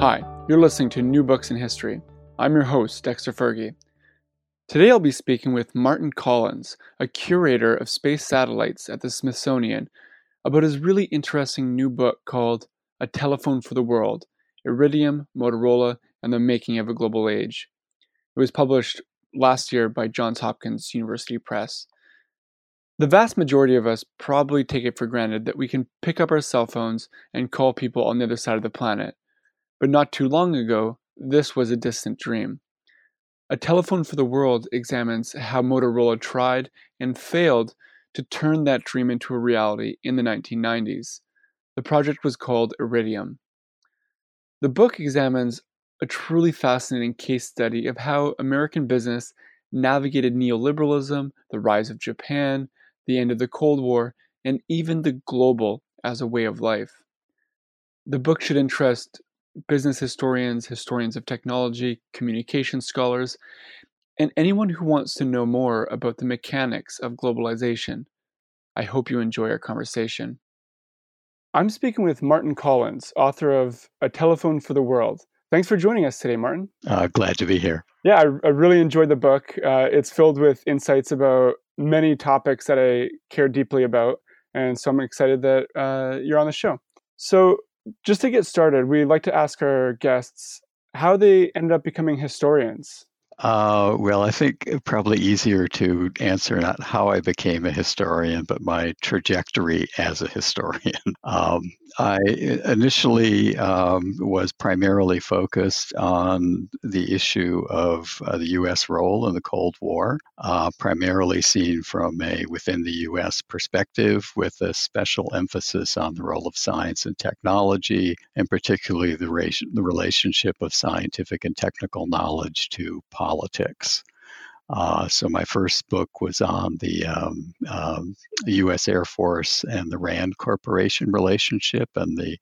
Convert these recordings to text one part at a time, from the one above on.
Hi, you're listening to New Books in History. I'm your host, Dexter Fergie. Today I'll be speaking with Martin Collins, a curator of space satellites at the Smithsonian, about his really interesting new book called A Telephone for the World, Iridium, Motorola, and the Making of a Global Age. It was published last year by Johns Hopkins University Press. The vast majority of us probably take it for granted that we can pick up our cell phones and call people on the other side of the planet. But not too long ago, this was a distant dream. A Telephone for the World examines how Motorola tried and failed to turn that dream into a reality in the 1990s. The project was called Iridium. The book examines a truly fascinating case study of how American business navigated neoliberalism, the rise of Japan, the end of the Cold War, and even the global as a way of life. The book should interest business historians, historians of technology, communication scholars, and anyone who wants to know more about the mechanics of globalization. I hope you enjoy our conversation. I'm speaking with Martin Collins, author of A Telephone for the World. Thanks for joining us today, Martin. Glad to be here. Yeah, I really enjoyed the book. It's filled with insights about many topics that I care deeply about, and so I'm excited that you're on the show. So, just to get started, we like to ask our guests how they ended up becoming historians. Well, I think probably easier to answer not how I became a historian, but my trajectory as a historian. I initially was primarily focused on the issue of the U.S. role in the Cold War, primarily seen from a within the U.S. perspective, with a special emphasis on the role of science and technology, and particularly the relationship of scientific and technical knowledge to politics. So my first book was on the U.S. Air Force and the RAND Corporation relationship and the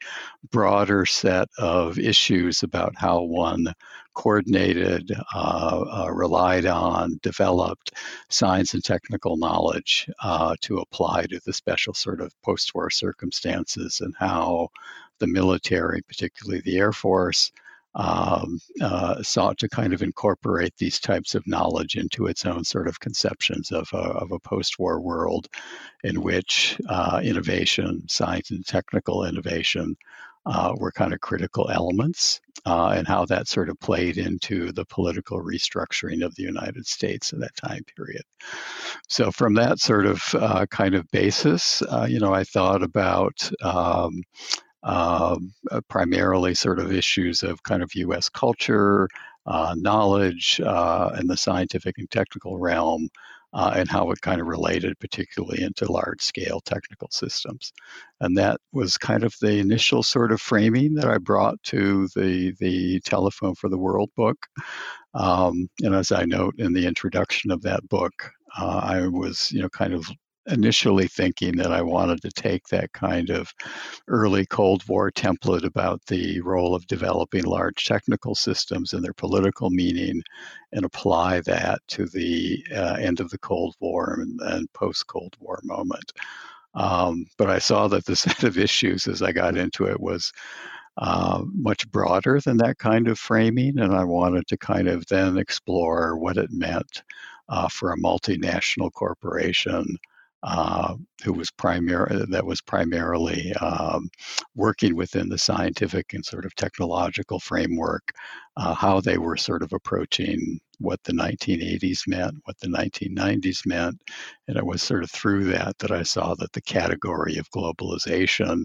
broader set of issues about how one coordinated, relied on, developed science and technical knowledge to apply to the special sort of post-war circumstances, and how the military, particularly the Air Force, sought to kind of incorporate these types of knowledge into its own sort of conceptions of a post-war world in which innovation, science and technical innovation, were kind of critical elements, and how that sort of played into the political restructuring of the United States in that time period. So from that sort of kind of basis, I thought about primarily sort of issues of kind of U.S. culture, knowledge, and the scientific and technical realm, and how it kind of related particularly into large-scale technical systems. And that was kind of the initial sort of framing that I brought to the Telephone for the World book. And as I note in the introduction of that book, I was, kind of initially thinking that I wanted to take that kind of early Cold War template about the role of developing large technical systems and their political meaning, and apply that to the end of the Cold War and post-Cold War moment. But I saw that the set of issues as I got into it was much broader than that kind of framing, and I wanted to kind of then explore what it meant for a multinational corporation that was primarily working within the scientific and sort of technological framework, how they were sort of approaching what the 1980s meant, what the 1990s meant. And it was sort of through that I saw that the category of globalization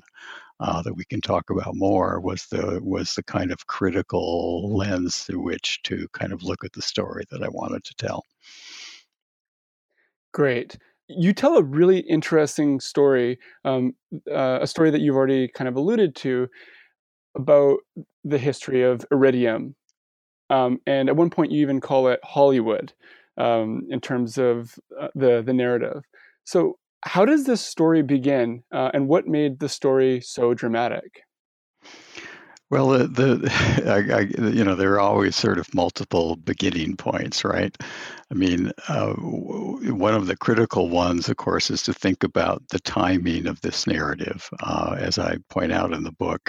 that we can talk about more was the kind of critical lens through which to kind of look at the story that I wanted to tell. Great. You tell a really interesting story, a story that you've already kind of alluded to about the history of Iridium. And at one point, you even call it Hollywood in terms of the narrative. So how does this story begin, and what made the story so dramatic? Well, I there are always sort of multiple beginning points, right? I mean, one of the critical ones, of course, is to think about the timing of this narrative. As I point out in the book,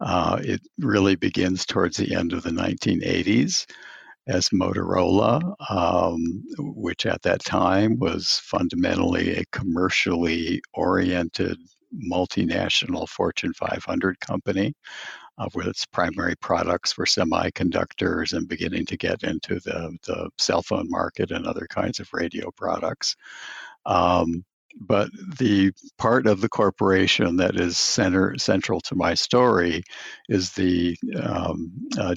it really begins towards the end of the 1980s as Motorola, which at that time was fundamentally a commercially oriented multinational Fortune 500 company, where its primary products were semiconductors and beginning to get into the cell phone market and other kinds of radio products. But the part of the corporation that is central to my story is the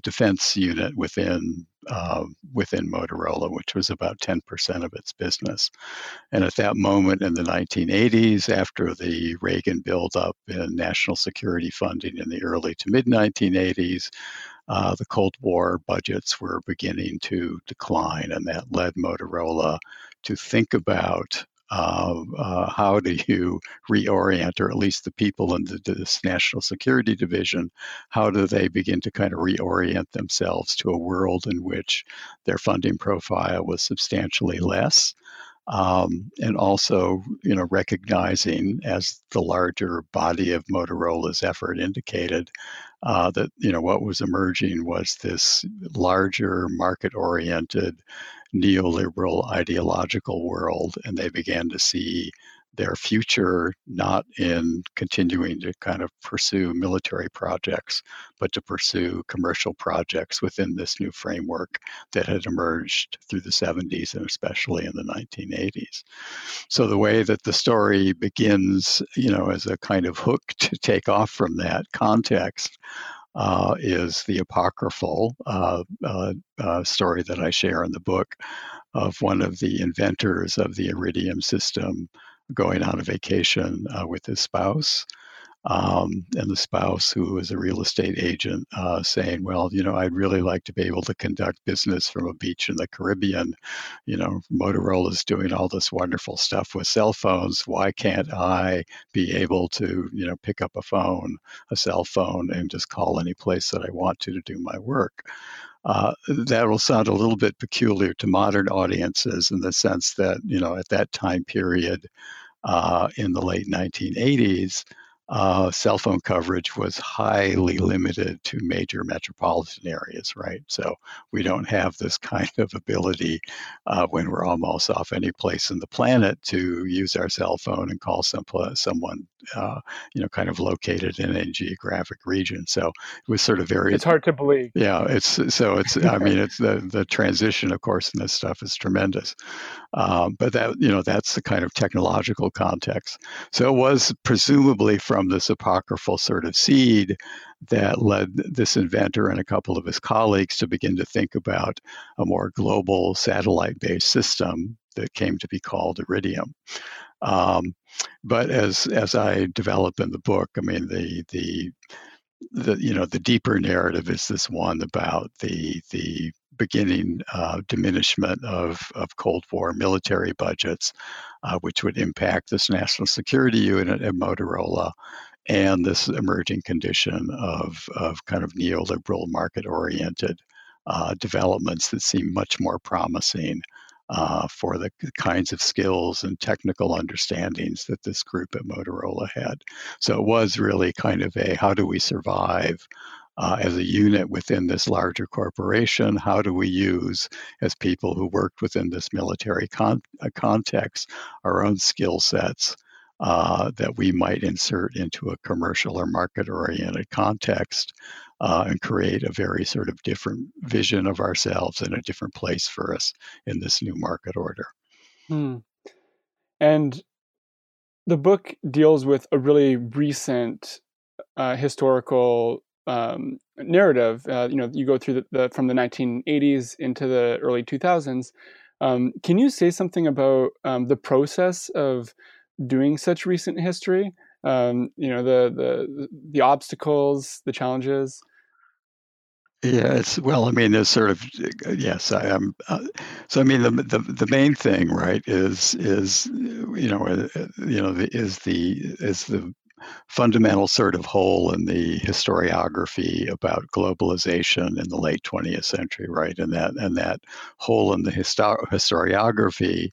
defense unit within Motorola, which was about 10% of its business. And at that moment in the 1980s, after the Reagan buildup in national security funding in the early to mid-1980s, the Cold War budgets were beginning to decline, and that led Motorola to think about how do you reorient, or at least the people in this National Security Division, how do they begin to kind of reorient themselves to a world in which their funding profile was substantially less? And also, recognizing, as the larger body of Motorola's effort indicated, that, what was emerging was this larger market-oriented neoliberal ideological world, and they began to see their future not in continuing to kind of pursue military projects, but to pursue commercial projects within this new framework that had emerged through the 70s and especially in the 1980s. So the way that the story begins, as a kind of hook to take off from that context, is the apocryphal story that I share in the book of one of the inventors of the Iridium system going on a vacation with his spouse, and the spouse, who was a real estate agent, saying, well, I'd really like to be able to conduct business from a beach in the Caribbean. Motorola's doing all this wonderful stuff with cell phones. Why can't I be able to, pick up a cell phone, and just call any place that I want to do my work? That will sound a little bit peculiar to modern audiences in the sense that, at that time period, in the late 1980s, cell phone coverage was highly limited to major metropolitan areas, right? So we don't have this kind of ability when we're almost off any place in the planet to use our cell phone and call someone, kind of located in a geographic region. So it was sort of very... It's hard to believe. Yeah, it's the transition, of course, in this stuff is tremendous. But that, that's the kind of technological context. So it was presumably from this apocryphal sort of seed that led this inventor and a couple of his colleagues to begin to think about a more global satellite-based system that came to be called Iridium. But as I develop in the book, I mean, the deeper narrative is this one about the beginning diminishment of Cold War military budgets, which would impact this national security unit at Motorola, and this emerging condition of kind of neoliberal market-oriented developments that seem much more promising for the kinds of skills and technical understandings that this group at Motorola had. So it was really kind of a, how do we survive as a unit within this larger corporation? How do we use, as people who worked within this military context, our own skill sets that we might insert into a commercial or market-oriented context and create a very sort of different vision of ourselves and a different place for us in this new market order? And the book deals with a really recent historical narrative. You go through from the 1980s into the early 2000s, Can you say something about the process of doing such recent history? The obstacles, the challenges. Yeah, the main thing, right, is the fundamental sort of hole in the historiography about globalization in the late 20th century, right, and that hole in the historiography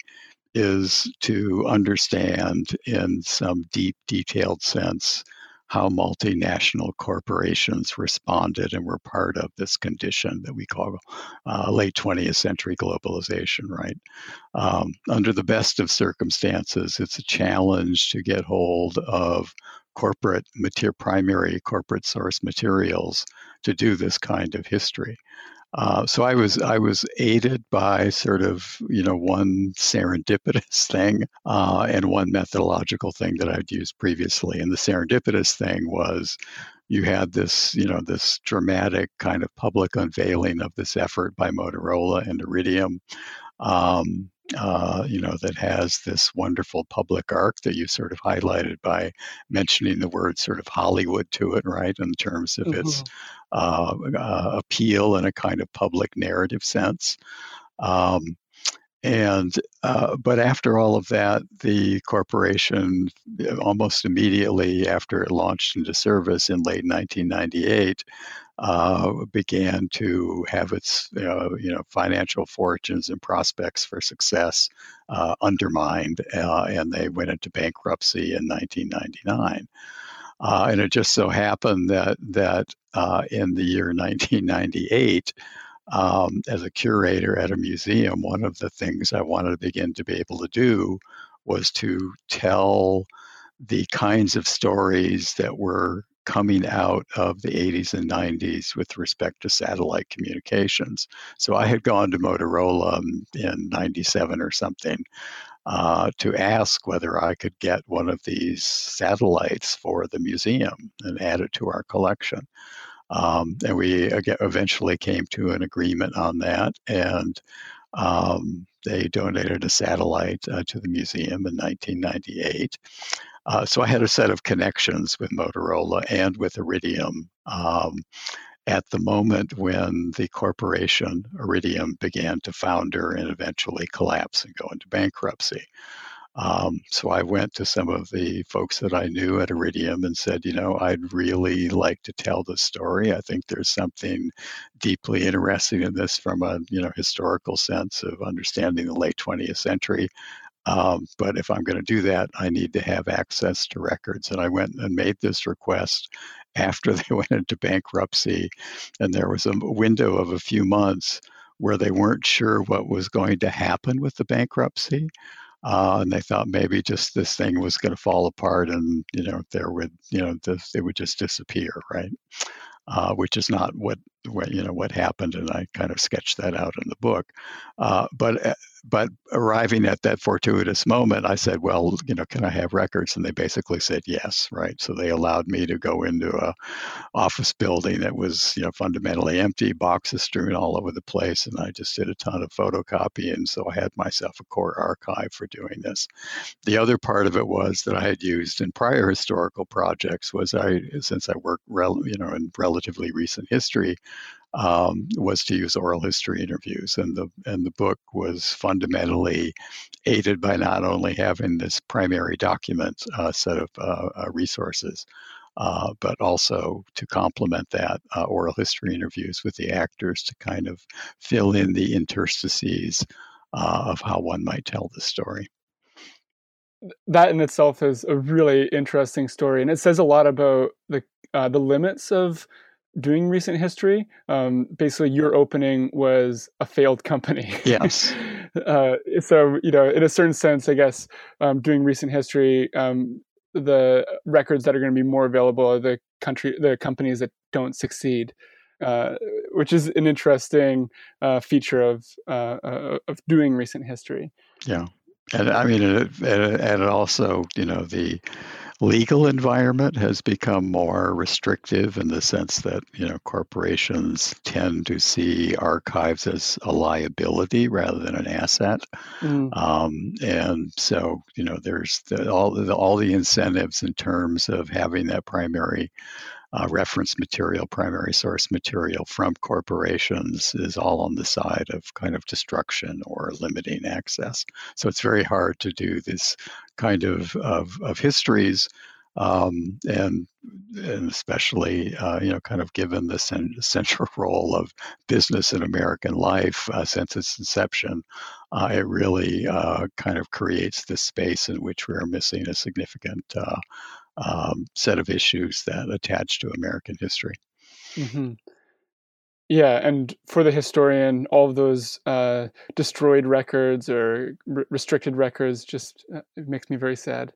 is to understand in some deep, detailed sense how multinational corporations responded and were part of this condition that we call late 20th century globalization, right? Under the best of circumstances, it's a challenge to get hold of primary corporate source materials to do this kind of history. So I was aided by sort of, one serendipitous thing and one methodological thing that I'd used previously. And the serendipitous thing was you had this, this dramatic kind of public unveiling of this effort by Motorola and Iridium, that has this wonderful public arc that you sort of highlighted by mentioning the word sort of Hollywood to it, right, in terms of its appeal in a kind of public narrative sense. But after all of that, the corporation almost immediately after it launched into service in late 1998 began to have its financial fortunes and prospects for success undermined, and they went into bankruptcy in 1999. And it just so happened that in the year 1998. As a curator at a museum, one of the things I wanted to begin to be able to do was to tell the kinds of stories that were coming out of the 80s and 90s with respect to satellite communications. So I had gone to Motorola in 97 or something to ask whether I could get one of these satellites for the museum and add it to our collection. And we eventually came to an agreement on that, and they donated a satellite to the museum in 1998. So I had a set of connections with Motorola and with Iridium at the moment when the corporation Iridium began to founder and eventually collapse and go into bankruptcy. So I went to some of the folks that I knew at Iridium and said, I'd really like to tell this story. I think there's something deeply interesting in this from a, historical sense of understanding the late 20th century. But if I'm going to do that, I need to have access to records. And I went and made this request after they went into bankruptcy. And there was a window of a few months where they weren't sure what was going to happen with the bankruptcy. And they thought maybe just this thing was going to fall apart and, it would just disappear, right? Which is not what happened. And I kind of sketched that out in the book. But arriving at that fortuitous moment, I said, well, can I have records? And they basically said yes, right? So they allowed me to go into a office building that was, fundamentally empty, boxes strewn all over the place. And I just did a ton of photocopying. So I had myself a core archive for doing this. The other part of it was that I had used in prior historical projects was since I worked, in relatively recent history, was to use oral history interviews, and the book was fundamentally aided by not only having this primary document set of resources, but also to complement that oral history interviews with the actors to kind of fill in the interstices of how one might tell the story. That in itself is a really interesting story, and it says a lot about the limits of doing recent history. Basically your opening was a failed company. Yes. So, in a certain sense, I guess, doing recent history, the records that are going to be more available are the companies that don't succeed, which is an interesting feature of doing recent history. Yeah. And I mean, and also, you know, the legal environment has become more restrictive in the sense that, you know, corporations tend to see archives as a liability rather than an asset. And so, you know, there's all the incentives in terms of having that primary reference material, primary source material from corporations is all on the side of kind of destruction or limiting access. So it's very hard to do this kind of histories, and especially you know, kind of given the central role of business in American life since its inception, it really kind of creates this space in which we're missing a significant set of issues that attach to American history. Mm-hmm. Yeah, and for the historian, all of those destroyed records or restricted records just it makes me very sad.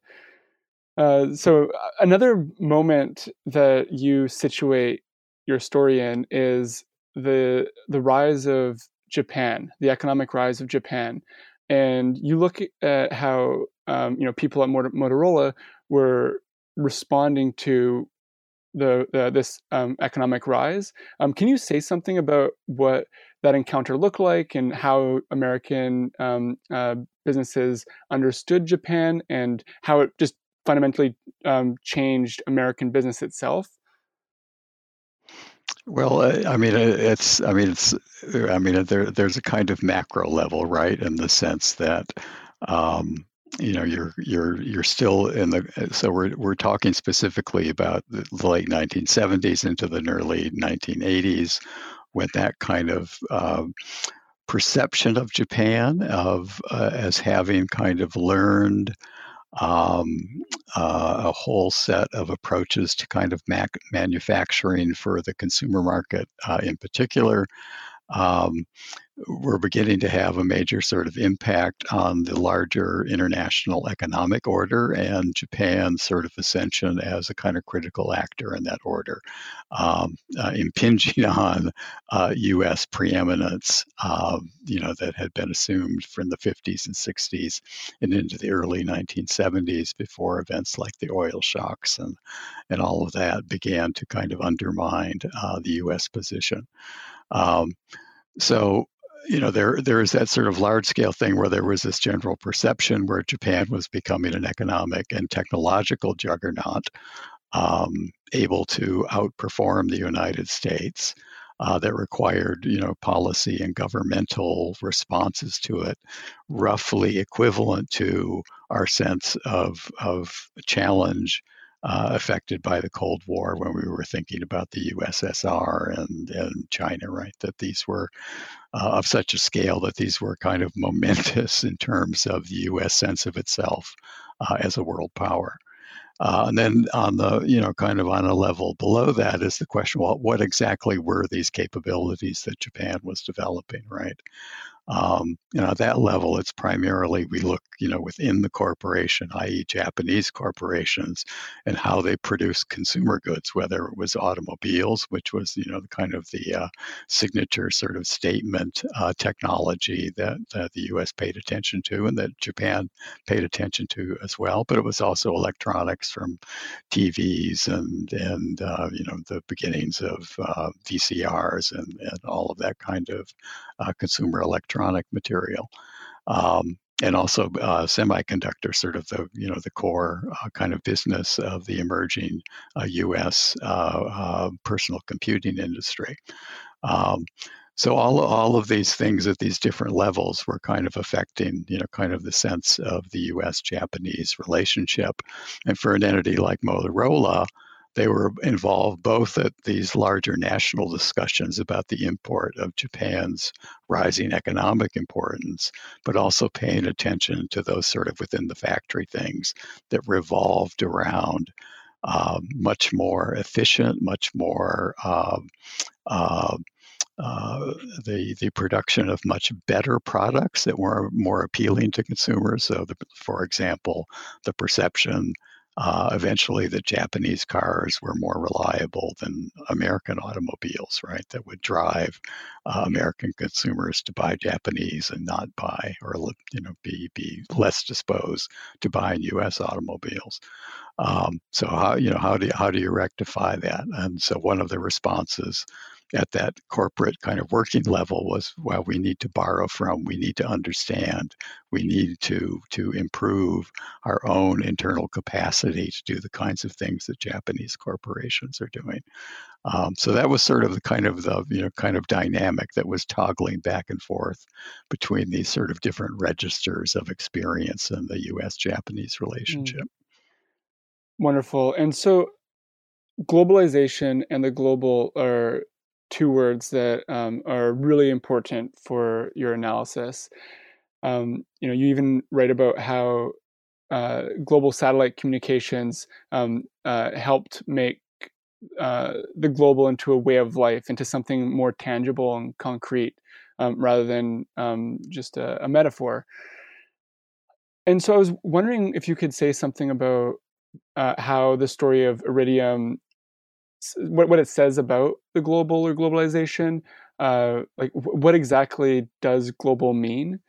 So another moment that you situate your story in is the rise of Japan, the economic rise of Japan, and you look at how you know, people at Motorola were responding to this economic rise. Can you say something about what that encounter looked like and how American businesses understood Japan and how it just fundamentally changed American business itself? Well, there's a kind of macro level, right, in the sense that you know, you're still in the, so we're talking specifically about the late 1970s into the early 1980s, when that kind of perception of Japan of as having kind of learned a whole set of approaches to kind of manufacturing for the consumer market in particular. We're beginning to have a major sort of impact on the larger international economic order and Japan's sort of ascension as a kind of critical actor in that order, impinging on U.S. preeminence, you know, that had been assumed from the 50s and 60s and into the early 1970s before events like the oil shocks and all of that began to kind of undermine the U.S. position. So, you know, there is that sort of large-scale thing where there was this general perception where Japan was becoming an economic and technological juggernaut, able to outperform the United States, that required, you know, policy and governmental responses to it, roughly equivalent to our sense of challenge affected by the Cold War when we were thinking about the USSR and China, right? That these were of such a scale that these were kind of momentous in terms of the U.S. sense of itself as a world power. And then on the, you know, kind of on a level below that is the question, well, what exactly were these capabilities that Japan was developing, right? You know, at that level, it's primarily we look, you know, within the corporation, i.e. Japanese corporations, and how they produce consumer goods, whether it was automobiles, which was, you know, the kind of the signature sort of statement technology that the U.S. paid attention to and that Japan paid attention to as well. But it was also electronics from TVs and you know, the beginnings of VCRs and all of that kind of consumer electronic material, and also semiconductor, sort of the, you know, the core kind of business of the emerging U.S. Personal computing industry. So all of these things at these different levels were kind of affecting, you know, kind of the sense of the U.S.-Japanese relationship. And for an entity like Motorola, they were involved both at these larger national discussions about the import of Japan's rising economic importance, but also paying attention to those sort of within the factory things that revolved around much more efficient, much more the production of much better products that were more appealing to consumers. So, for example, the perception Eventually, the Japanese cars were more reliable than American automobiles, right? That would drive American consumers to buy Japanese and not buy, or be less disposed to buying U.S. automobiles. So how do you rectify that? And so one of the responses at that corporate kind of working level was, well, we need to borrow from, we need to understand, we need to improve our own internal capacity to do the kinds of things that Japanese corporations are doing. So that was sort of the kind of dynamic that was toggling back and forth between these sort of different registers of experience in the U.S.-Japanese relationship. Wonderful. And so globalization and the global are two words that are really important for your analysis. You even write about how global satellite communications helped make the global into a way of life, into something more tangible and concrete, rather than just a metaphor. And so I was wondering if you could say something about how the story of Iridium, what it says about the global or globalization, what exactly does global mean?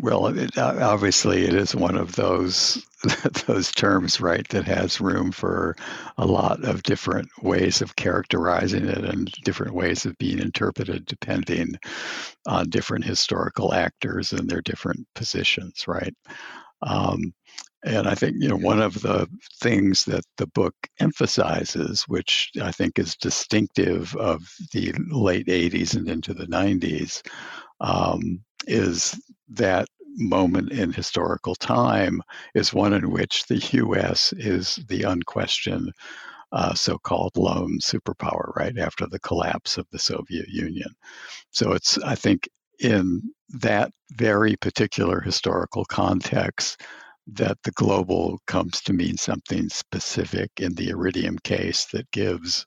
Well, obviously it is one of those terms, right, that has room for a lot of different ways of characterizing it and different ways of being interpreted depending on different historical actors and their different positions, right? And I think, one of the things that the book emphasizes, which I think is distinctive of the late 80s and into the 90s, is that moment in historical time is one in which the U.S. is the unquestioned so-called lone superpower, right, after the collapse of the Soviet Union. So it's, I think, in that very particular historical context that the global comes to mean something specific in the Iridium case that gives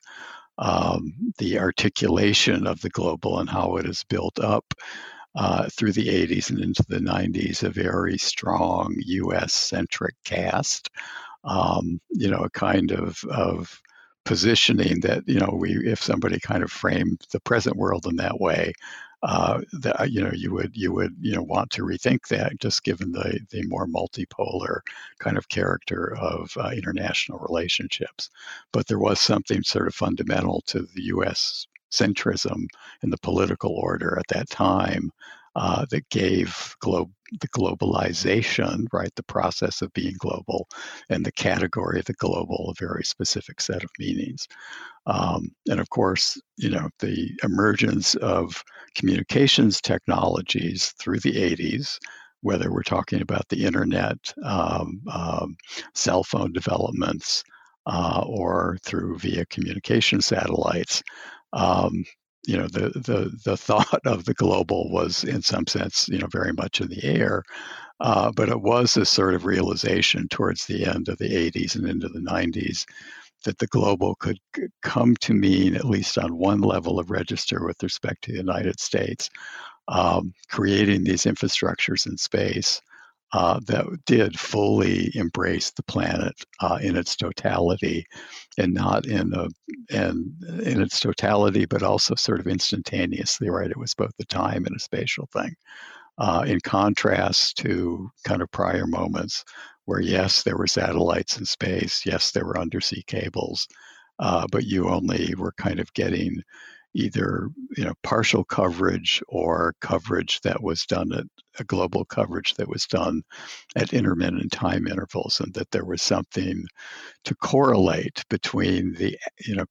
the articulation of the global and how it is built up through the 80s and into the 90s, a very strong U.S.-centric cast, a kind of positioning that, if somebody kind of framed the present world in that way, you would want to rethink that, just given the more multipolar kind of character of international relationships. But there was something sort of fundamental to the U.S. centrism in the political order at that time that gave the globalization, right, the process of being global, and the category of the global, a very specific set of meanings. And of course, the emergence of communications technologies through the 80s, whether we're talking about the internet, cell phone developments, or through via communication satellites, the thought of the global was, in some sense, very much in the air. But it was this sort of realization towards the end of the 80s and into the 90s that the global could come to mean, at least on one level of register with respect to the United States, creating these infrastructures in space that did fully embrace the planet in its totality, but also sort of instantaneously, right? It was both a time and a spatial thing. In contrast to kind of prior moments where, yes, there were satellites in space, yes, there were undersea cables, but you only were kind of getting either partial coverage or coverage that was done at a global coverage that was done at intermittent time intervals, and that there was something to correlate between the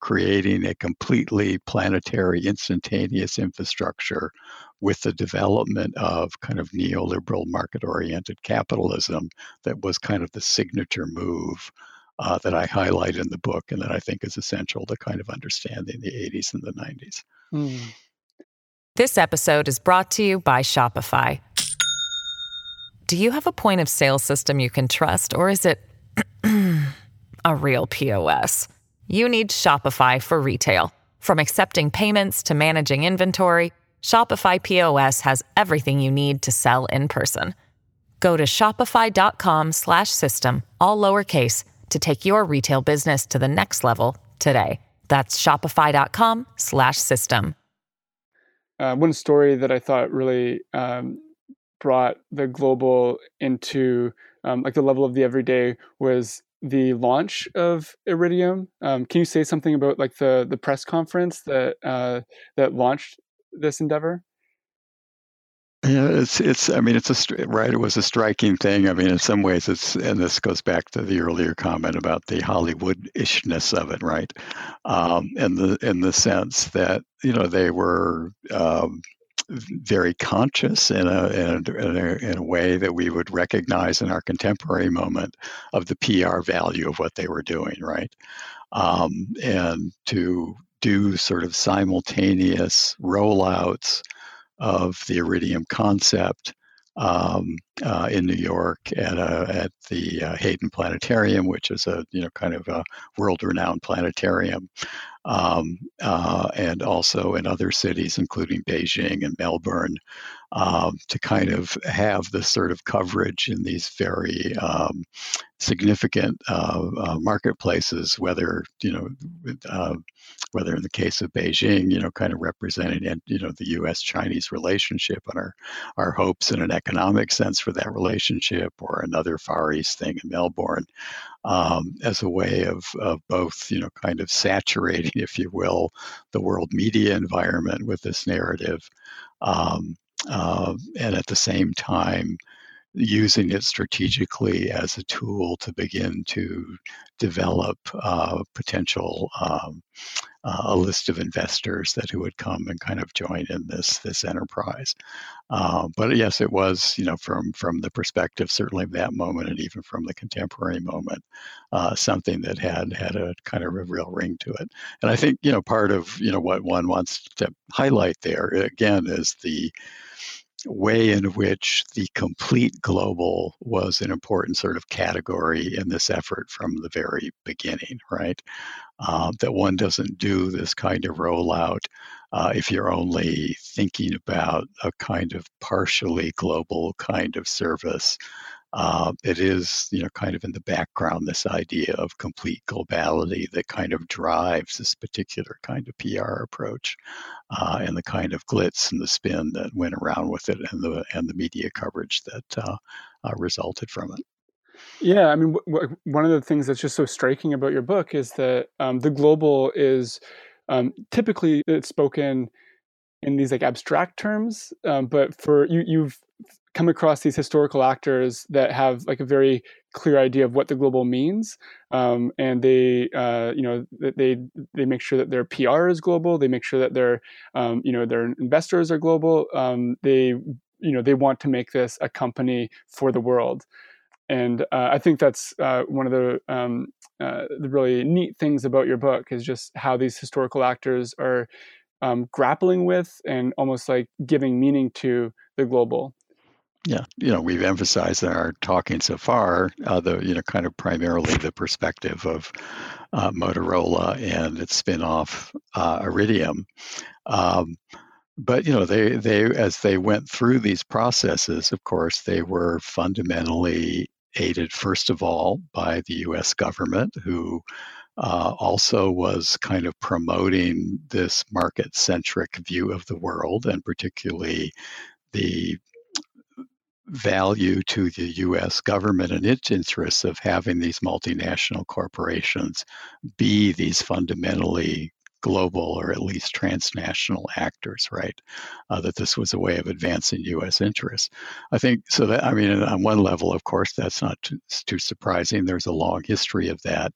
creating a completely planetary instantaneous infrastructure with the development of kind of neoliberal market-oriented capitalism that was kind of the signature move that I highlight in the book, and that I think is essential to kind of understanding the 80s and the 90s. This episode is brought to you by Shopify. Do you have a point of sale system you can trust, or is it a real POS? You need Shopify for retail. From accepting payments to managing inventory, Shopify POS has everything you need to sell in person. Go to shopify.com/system, all lowercase, to take your retail business to the next level today. That's shopify.com/system. One story that I thought really brought the global into like the level of the everyday was the launch of Iridium. Can you say something about like the press conference that that launched this endeavor? Yeah, it's. I mean, It was a striking thing. I mean, in some ways, it's. And this goes back to the earlier comment about the Hollywood-ishness of it, right? In the sense that they were very conscious in a way that we would recognize in our contemporary moment of the PR value of what they were doing, right? And to do sort of simultaneous rollouts of the Iridium concept in New York at the Hayden Planetarium, which is a kind of a world-renowned planetarium, and also in other cities, including Beijing and Melbourne, to kind of have this sort of coverage in these very significant marketplaces, whether in the case of Beijing, kind of representing the U.S.-Chinese relationship and our hopes in an economic sense for that relationship, or another Far East thing in Melbourne, as a way of both kind of saturating, if you will, the world media environment with this narrative, and at the same time using it strategically as a tool to begin to develop potential a list of investors who would come and kind of join in this enterprise. But yes, it was from the perspective certainly of that moment, and even from the contemporary moment, something that had a kind of a real ring to it. And I think part of what one wants to highlight there again is the way in which the complete global was an important sort of category in this effort from the very beginning, right? That one doesn't do this kind of rollout if you're only thinking about a kind of partially global kind of service. It is, kind of in the background, this idea of complete globality that kind of drives this particular kind of PR approach, and the kind of glitz and the spin that went around with it, and the media coverage that resulted from it. Yeah, I mean, one of the things that's just so striking about your book is that the global is typically it's spoken in these like abstract terms, but for you've come across these historical actors that have like a very clear idea of what the global means, and they, they make sure that their PR is global. They make sure that their, their investors are global. They want to make this a company for the world, and I think that's one of the really neat things about your book is just how these historical actors are grappling with and almost like giving meaning to the global. Yeah, we've emphasized in our talking so far, kind of primarily the perspective of Motorola and its spin-off Iridium. But they as they went through these processes, of course, they were fundamentally aided first of all by the U.S. government, who also was kind of promoting this market-centric view of the world, and particularly the value to the U.S. government and its interests of having these multinational corporations be these fundamentally global or at least transnational actors, right? That this was a way of advancing U.S. interests. I think so. That, I mean, on one level, of course, that's not too surprising. There's a long history of that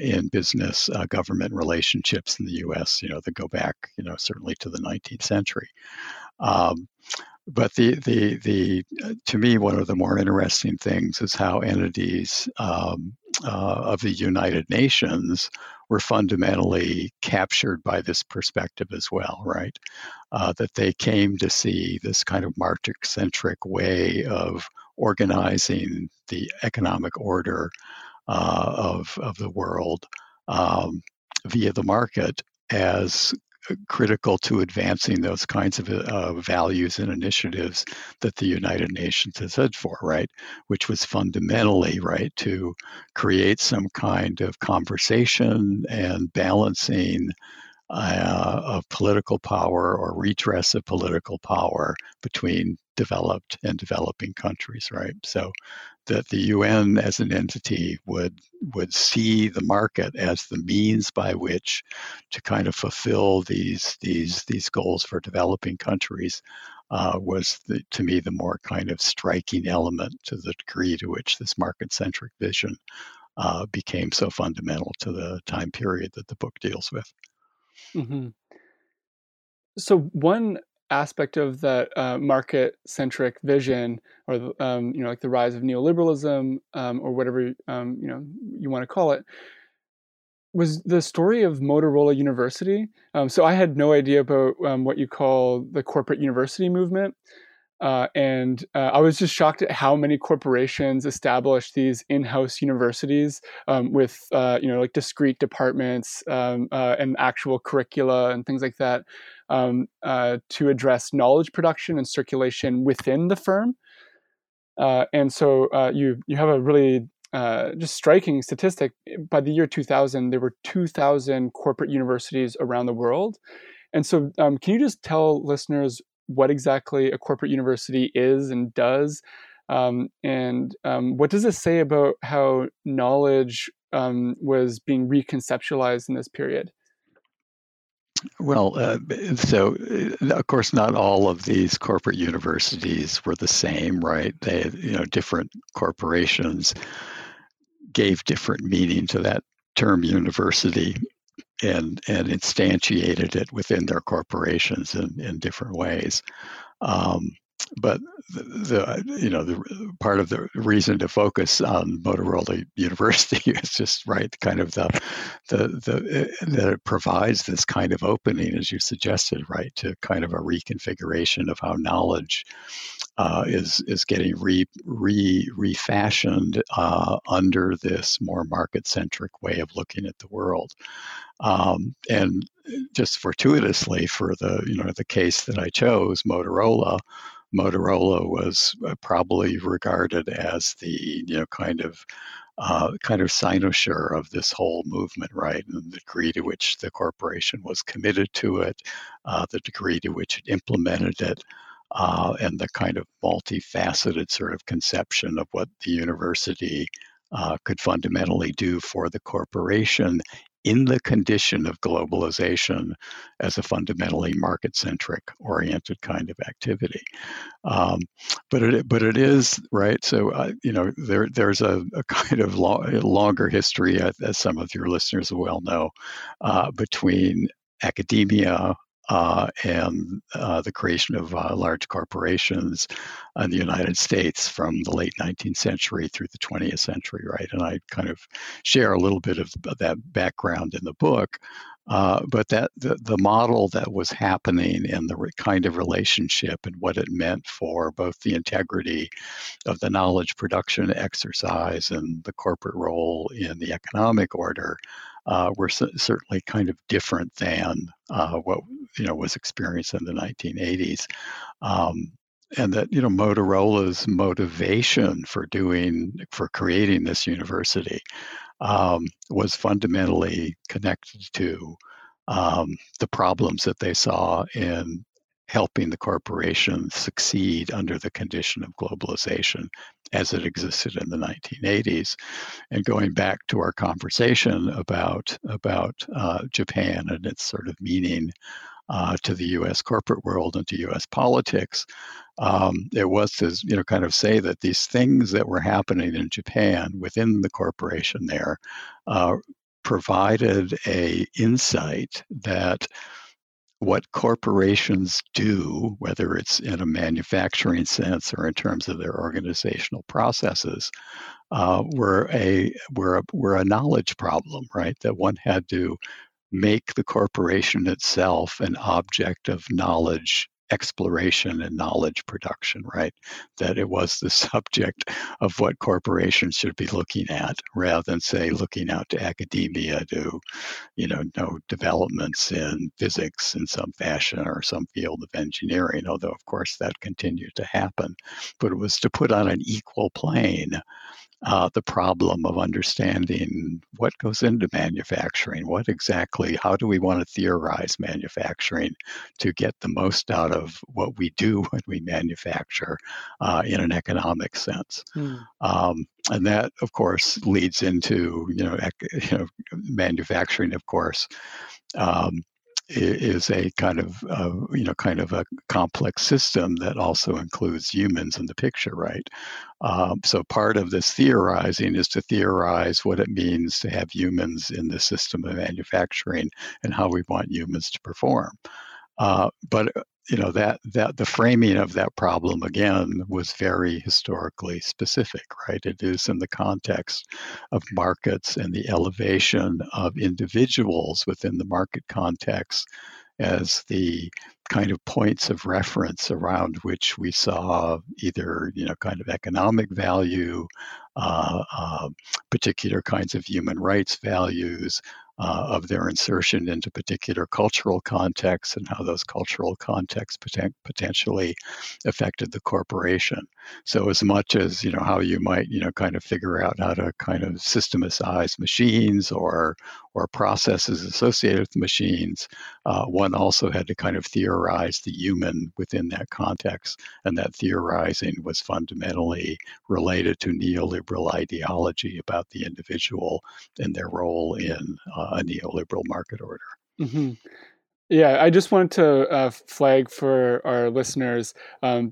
in business government relationships in the U.S. That go back, certainly to the 19th century. But the to me, one of the more interesting things is how entities of the United Nations were fundamentally captured by this perspective as well, right? That they came to see this kind of market-centric way of organizing the economic order of the world via the market as critical to advancing those kinds of values and initiatives that the United Nations has head for, right? Which was fundamentally, right, to create some kind of conversation and balancing of political power or redress of political power between developed and developing countries, right? So that the UN as an entity would see the market as the means by which to kind of fulfill these goals for developing countries was, to me, the more kind of striking element to the degree to which this market-centric vision became so fundamental to the time period that the book deals with. Mm-hmm. So one aspect of that market-centric vision, or like the rise of neoliberalism, or whatever you want to call it, was the story of Motorola University. So I had no idea about what you call the corporate university movement, and I was just shocked at how many corporations established these in-house universities with like discrete departments and actual curricula and things like that. To address knowledge production and circulation within the firm, and so you have a really just striking statistic. By the year 2000, there were 2,000 corporate universities around the world, and so can you just tell listeners what exactly a corporate university is and does, and what does this say about how knowledge was being reconceptualized in this period? Well, so of course, not all of these corporate universities were the same, right? They, different corporations gave different meaning to that term university and instantiated it within their corporations in different ways. But the part of the reason to focus on Motorola University is just right, kind of the that it provides this kind of opening, as you suggested, right, to kind of a reconfiguration of how knowledge is getting refashioned under this more market-centric way of looking at the world. And just fortuitously for the case that I chose, Motorola was probably regarded as the kind of cynosure of this whole movement, right? And the degree to which the corporation was committed to it, the degree to which it implemented it, and the kind of multifaceted sort of conception of what the university could fundamentally do for the corporation in the condition of globalization as a fundamentally market-centric oriented kind of activity. But it is, right? So, there's a kind of longer history, as some of your listeners well know, between academia and the creation of large corporations in the United States from the late 19th century through the 20th century, right? And I kind of share a little bit of that background in the book, but that the model that was happening and the kind of relationship and what it meant for both the integrity of the knowledge production exercise and the corporate role in the economic order were certainly kind of different than what was experienced in the 1980s, and that Motorola's motivation for creating this university was fundamentally connected to the problems that they saw in helping the corporation succeed under the condition of globalization as it existed in the 1980s. And going back to our conversation about Japan and its sort of meaning to the U.S. corporate world and to U.S. politics, it was to kind of say that these things that were happening in Japan within the corporation there provided a insight that what corporations do, whether it's in a manufacturing sense or in terms of their organizational processes, were a knowledge problem, right? That one had to make the corporation itself an object of knowledge exploration and knowledge production, right? That it was the subject of what corporations should be looking at, rather than, say, looking out to academia to, know developments in physics in some fashion or some field of engineering, although, of course, that continued to happen. But it was to put on an equal plane the problem of understanding what goes into manufacturing, how do we want to theorize manufacturing to get the most out of what we do when we manufacture in an economic sense. And that, of course, leads into, manufacturing, of course, is a kind of a complex system that also includes humans in the picture, right? So part of this theorizing is to theorize what it means to have humans in the system of manufacturing and how we want humans to perform. But that the framing of that problem again was very historically specific, right? It is in the context of markets and the elevation of individuals within the market context as the kind of points of reference around which we saw either, economic value, particular kinds of human rights values, of their insertion into particular cultural contexts and how those cultural contexts potentially affected the corporation. So as much as, how you might, figure out how to systematize machines or processes associated with machines, one also had to theorize the human within that context. And that theorizing was fundamentally related to neoliberal ideology about the individual and their role in a neoliberal market order. Mm-hmm. Yeah, I just wanted to flag for our listeners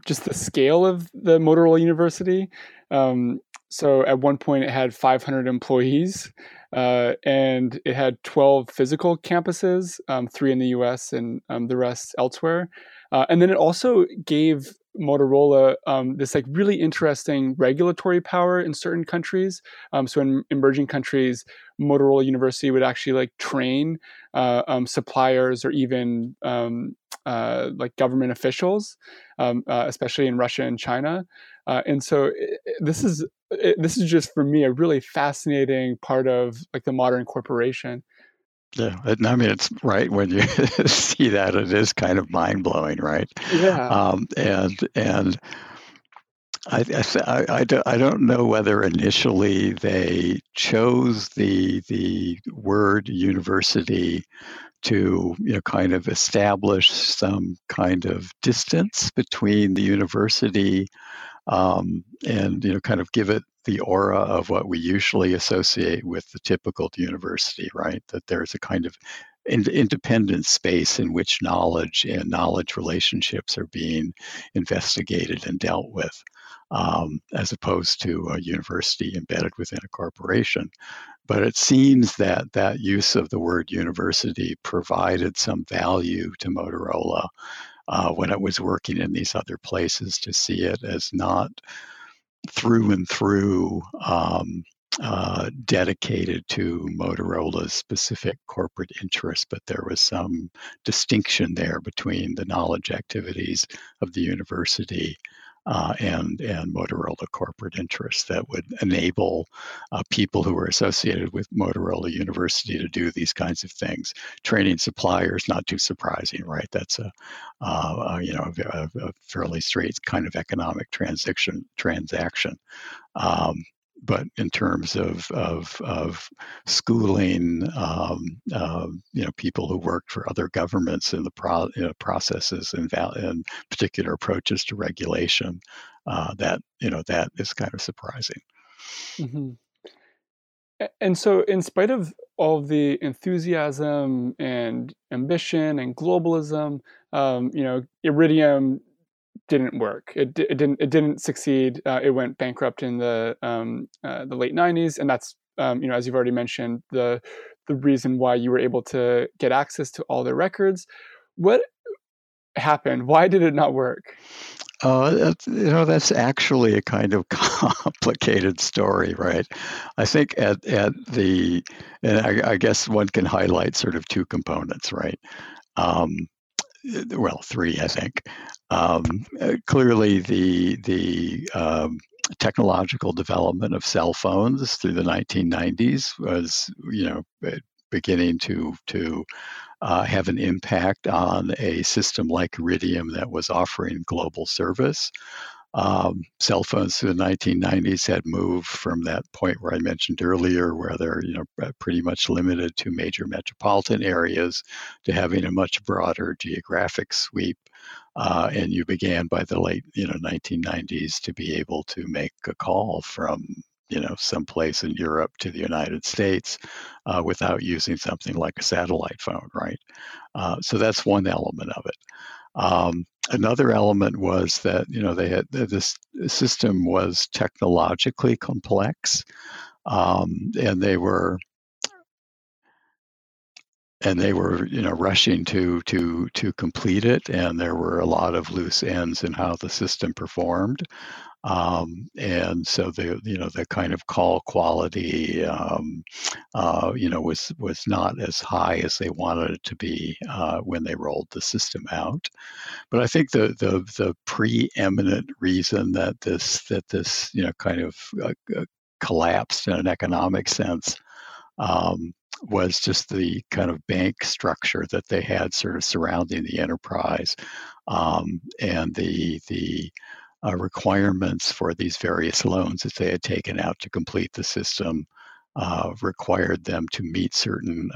just the scale of the Motorola University. So at one point it had 500 employees and it had 12 physical campuses, 3 in the US and the rest elsewhere. And then it also gave Motorola this really interesting regulatory power in certain countries. So in emerging countries, Motorola University would actually train suppliers or even government officials, especially in Russia and China. And so this is just for me a really fascinating part of the modern corporation. Yeah, it's right when you see that, it is kind of mind blowing, right? Yeah. And I don't know whether initially they chose the word university to establish some kind of distance between the university and give it the aura of what we usually associate with the typical university, right? That there's a kind of independent space in which knowledge and knowledge relationships are being investigated and dealt with, as opposed to a university embedded within a corporation. But it seems that use of the word university provided some value to Motorola when it was working in these other places, to see it as not through and through dedicated to Motorola's specific corporate interests, but there was some distinction there between the knowledge activities of the university and Motorola corporate interests that would enable people who were associated with Motorola University to do these kinds of things. Training suppliers, not too surprising, right? That's a fairly straight kind of economic transaction. But in terms of schooling, people who worked for other governments in the processes and particular approaches to regulation, that is kind of surprising. Mm-hmm. And so, in spite of all the enthusiasm and ambition and globalism, Iridium didn't work. It didn't succeed. It went bankrupt in the late 90s, and that's as you've already mentioned, the reason why you were able to get access to all their records. What happened? Why did it not work? That's actually a kind of complicated story, right? I think I guess one can highlight sort of two components, right? well, three, I think. Clearly, the technological development of cell phones through the 1990s was, beginning to have an impact on a system like Iridium that was offering global service. Cell phones through the 1990s had moved from that point where I mentioned earlier, where they're pretty much limited to major metropolitan areas, to having a much broader geographic sweep. And you began by the late 1990s to be able to make a call from someplace in Europe to the United States without using something like a satellite phone, right? So that's one element of it. Another element was that, they had this system was technologically complex, and they were rushing to complete it, and there were a lot of loose ends in how the system performed. And so the kind of call quality, was not as high as they wanted it to be when they rolled the system out. But I think the preeminent reason that this collapsed in an economic sense was just the kind of bank structure that they had sort of surrounding the enterprise, and the requirements for these various loans that they had taken out to complete the system required them to meet certain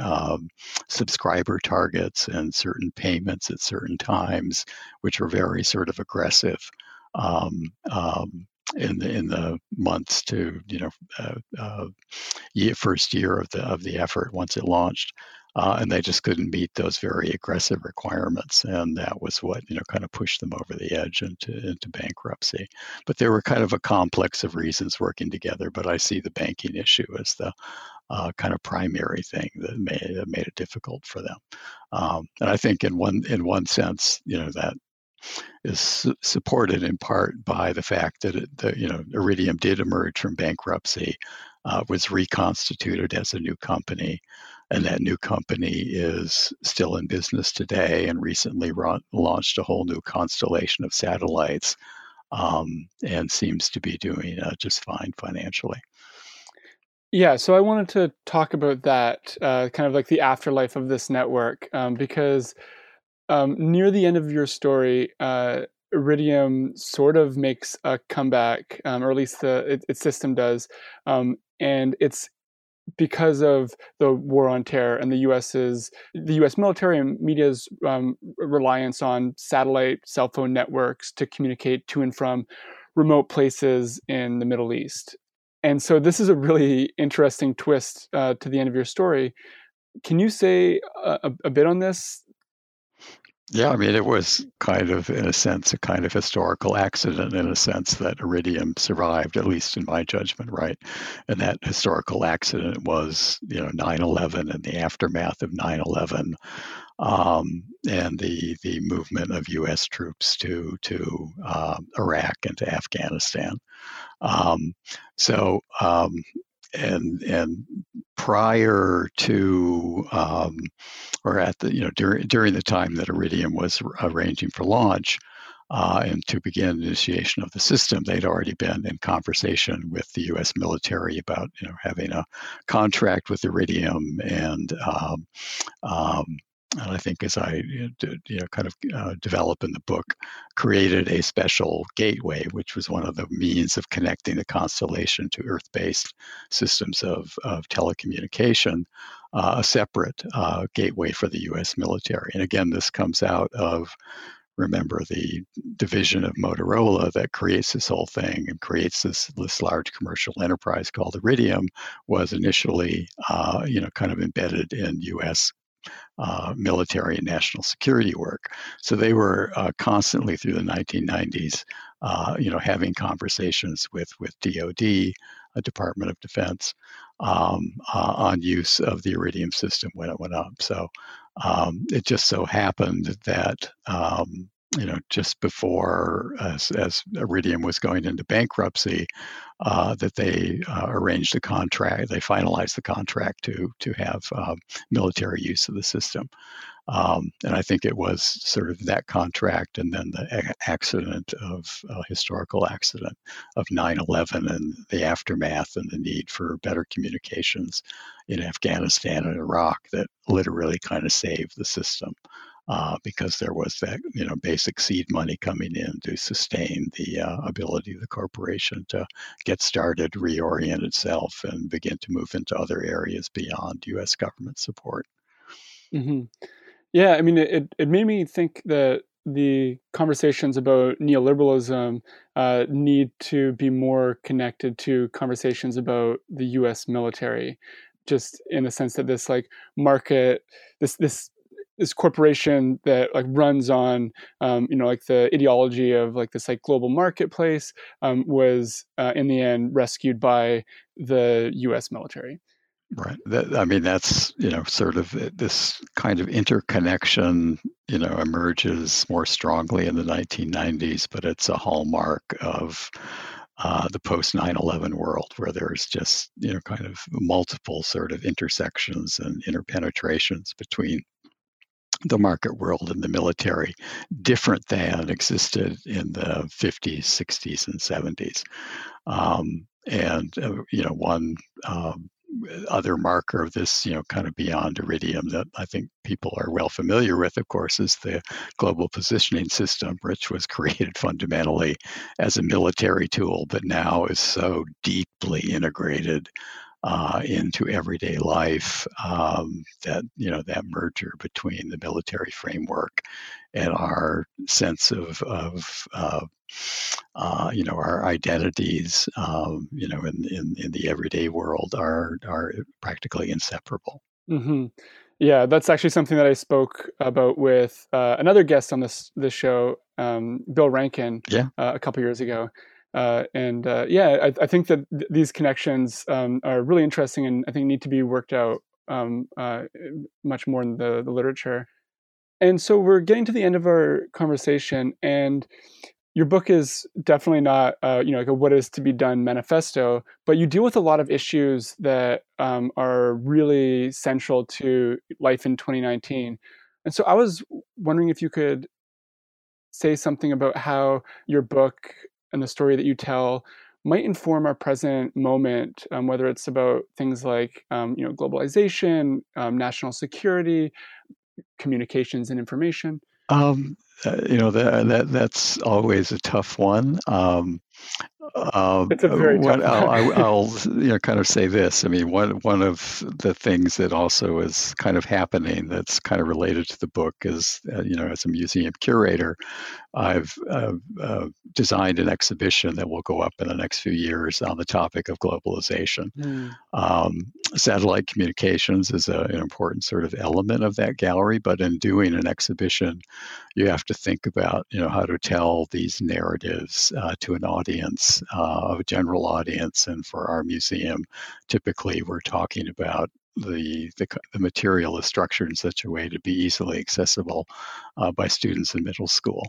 subscriber targets and certain payments at certain times, which were very sort of aggressive in the months to first year of the effort once it launched. And they just couldn't meet those very aggressive requirements, and that was what kind of pushed them over the edge into bankruptcy. But there were kind of a complex of reasons working together. But I see the banking issue as the kind of primary thing that made it difficult for them. And I think in one sense, that is supported in part by the fact that Iridium did emerge from bankruptcy, was reconstituted as a new company. And that new company is still in business today and recently launched a whole new constellation of satellites, and seems to be doing just fine financially. Yeah, so I wanted to talk about that, kind of like the afterlife of this network, because near the end of your story, Iridium sort of makes a comeback, or at least its system does, and it's because of the war on terror and the U.S. military and media's reliance on satellite cell phone networks to communicate to and from remote places in the Middle East. And so this is a really interesting twist to the end of your story. Can you say a bit on this? Yeah, it was kind of, in a sense, a kind of historical accident, in a sense that Iridium survived, at least in my judgment, right? And that historical accident was, 9/11 and the aftermath of 9/11, and the movement of U.S. troops to Iraq and to Afghanistan. And prior to during the time that Iridium was arranging for launch and to begin initiation of the system, they'd already been in conversation with the U.S. military about having a contract with Iridium, and I think, as I develop in the book, created a special gateway, which was one of the means of connecting the constellation to Earth-based systems of telecommunication, a separate gateway for the U.S. military. And again, this comes out of, remember, the division of Motorola that creates this whole thing and creates this large commercial enterprise called Iridium, was initially embedded in U.S. military and national security work. So they were constantly through the 1990s, having conversations with DOD, a Department of Defense, on use of the Iridium system when it went up. So it just so happened that just before as Iridium was going into bankruptcy, that they arranged a contract. They finalized the contract to have military use of the system. And I think it was sort of that contract and then the accident of historical accident of 9/11 and the aftermath and the need for better communications in Afghanistan and Iraq that literally kind of saved the system. Because there was that, basic seed money coming in to sustain the ability of the corporation to get started, reorient itself, and begin to move into other areas beyond U.S. government support. Mm-hmm. Yeah, I mean, it made me think that the conversations about neoliberalism need to be more connected to conversations about the U.S. military, just in the sense that this market, this corporation that runs on, the ideology of this global marketplace was in the end rescued by the U.S. military. Right. That's, sort of this kind of interconnection, emerges more strongly in the 1990s, but it's a hallmark of the post 9/11 world, where there's just, kind of multiple sort of intersections and interpenetrations between the market world and the military, different than existed in the 50s, 60s, and 70s. One other marker of this, kind of beyond Iridium that I think people are well familiar with, of course, is the global positioning system, which was created fundamentally as a military tool, but now is so deeply integrated into everyday life, that that merger between the military framework and our sense of our identities, in the everyday world are practically inseparable. Mm-hmm. Yeah, that's actually something that I spoke about with another guest on this show, Bill Rankin, a couple years ago. I think that these connections are really interesting and I think need to be worked out much more in the literature. And so we're getting to the end of our conversation, and your book is definitely not, a what is to be done manifesto, but you deal with a lot of issues that are really central to life in 2019. And so I was wondering if you could say something about how your book and the story that you tell might inform our present moment, whether it's about things like, globalization, national security, communications and information. That's always a tough one. It's a very tough one. I'll kind of say this. I mean, one of the things that also is kind of happening that's kind of related to the book is, as a museum curator, I've designed an exhibition that will go up in the next few years on the topic of globalization. Mm. Satellite communications is an important sort of element of that gallery, but in doing an exhibition, you have to think about, how to tell these narratives to an audience, a general audience. And for our museum, typically we're talking about the material is structured in such a way to be easily accessible by students in middle school.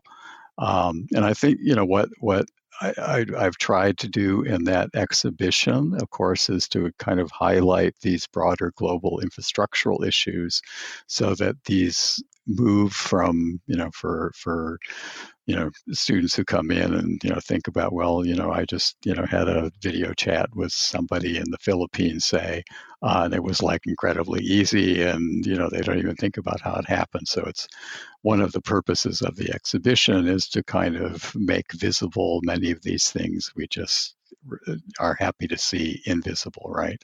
And I think, what I've tried to do in that exhibition, of course, is to kind of highlight these broader global infrastructural issues so that these move from, for students who come in and, think about, well, I just, had a video chat with somebody in the Philippines, say, and it was incredibly easy and, they don't even think about how it happened. So it's one of the purposes of the exhibition is to kind of make visible many of these things we just are happy to see invisible, right?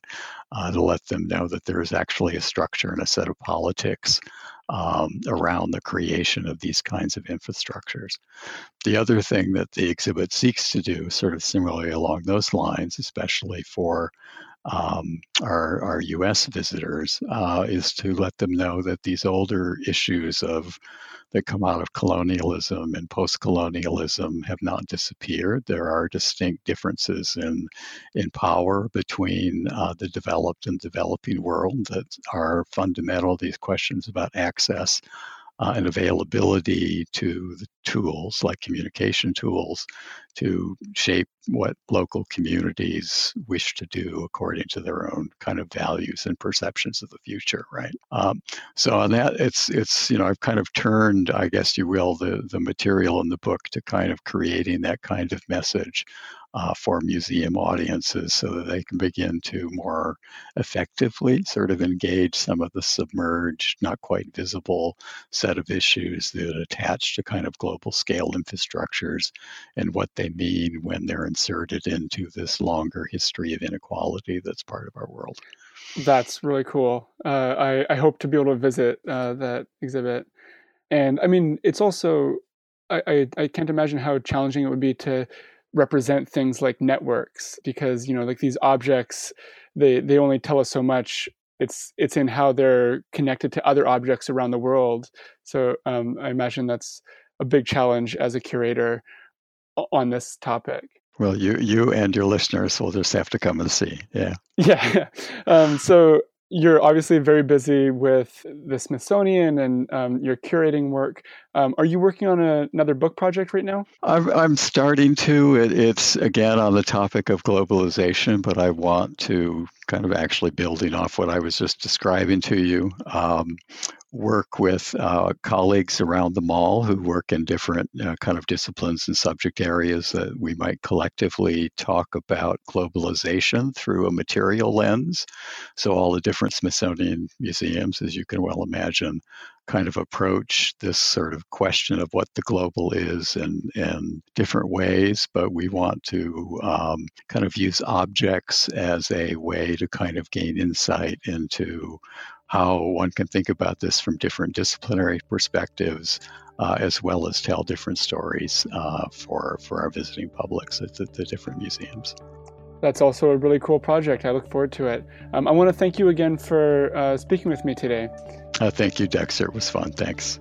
To let them know that there is actually a structure and a set of politics around the creation of these kinds of infrastructures. The other thing that the exhibit seeks to do, sort of similarly along those lines, especially for our U.S. visitors, is to let them know that these older issues that come out of colonialism and post-colonialism have not disappeared. There are distinct differences in power between the developed and developing world that are fundamental. These questions about access and availability to the tools, like communication tools, to shape what local communities wish to do according to their own kind of values and perceptions of the future, right? So on that, it's you know, I've kind of turned, I guess you will, the material in the book to kind of creating that kind of message for museum audiences so that they can begin to more effectively sort of engage some of the submerged, not quite visible set of issues that attach to kind of global scale infrastructures and what they mean when they're inserted into this longer history of inequality that's part of our world. That's really cool. I hope to be able to visit that exhibit. And I mean, it's also, I can't imagine how challenging it would be to represent things like networks, because, you know, like these objects, they only tell us so much. It's in how they're connected to other objects around the world. So I imagine that's a big challenge as a curator on this topic. Well, you and your listeners will just have to come and see. Yeah. So you're obviously very busy with the Smithsonian and your curating work. Are you working on another book project right now? I'm starting to. It's again on the topic of globalization, but I want to kind of actually building off what I was just describing to you. Work with colleagues around the mall who work in different kind of disciplines and subject areas that we might collectively talk about globalization through a material lens. So all the different Smithsonian museums, as you can well imagine, kind of approach this sort of question of what the global is in different ways, but we want to kind of use objects as a way to kind of gain insight into how one can think about this from different disciplinary perspectives, as well as tell different stories for our visiting publics at the different museums. That's also a really cool project. I look forward to it. I want to thank you again for speaking with me today. Thank you, Dexter. It was fun. Thanks.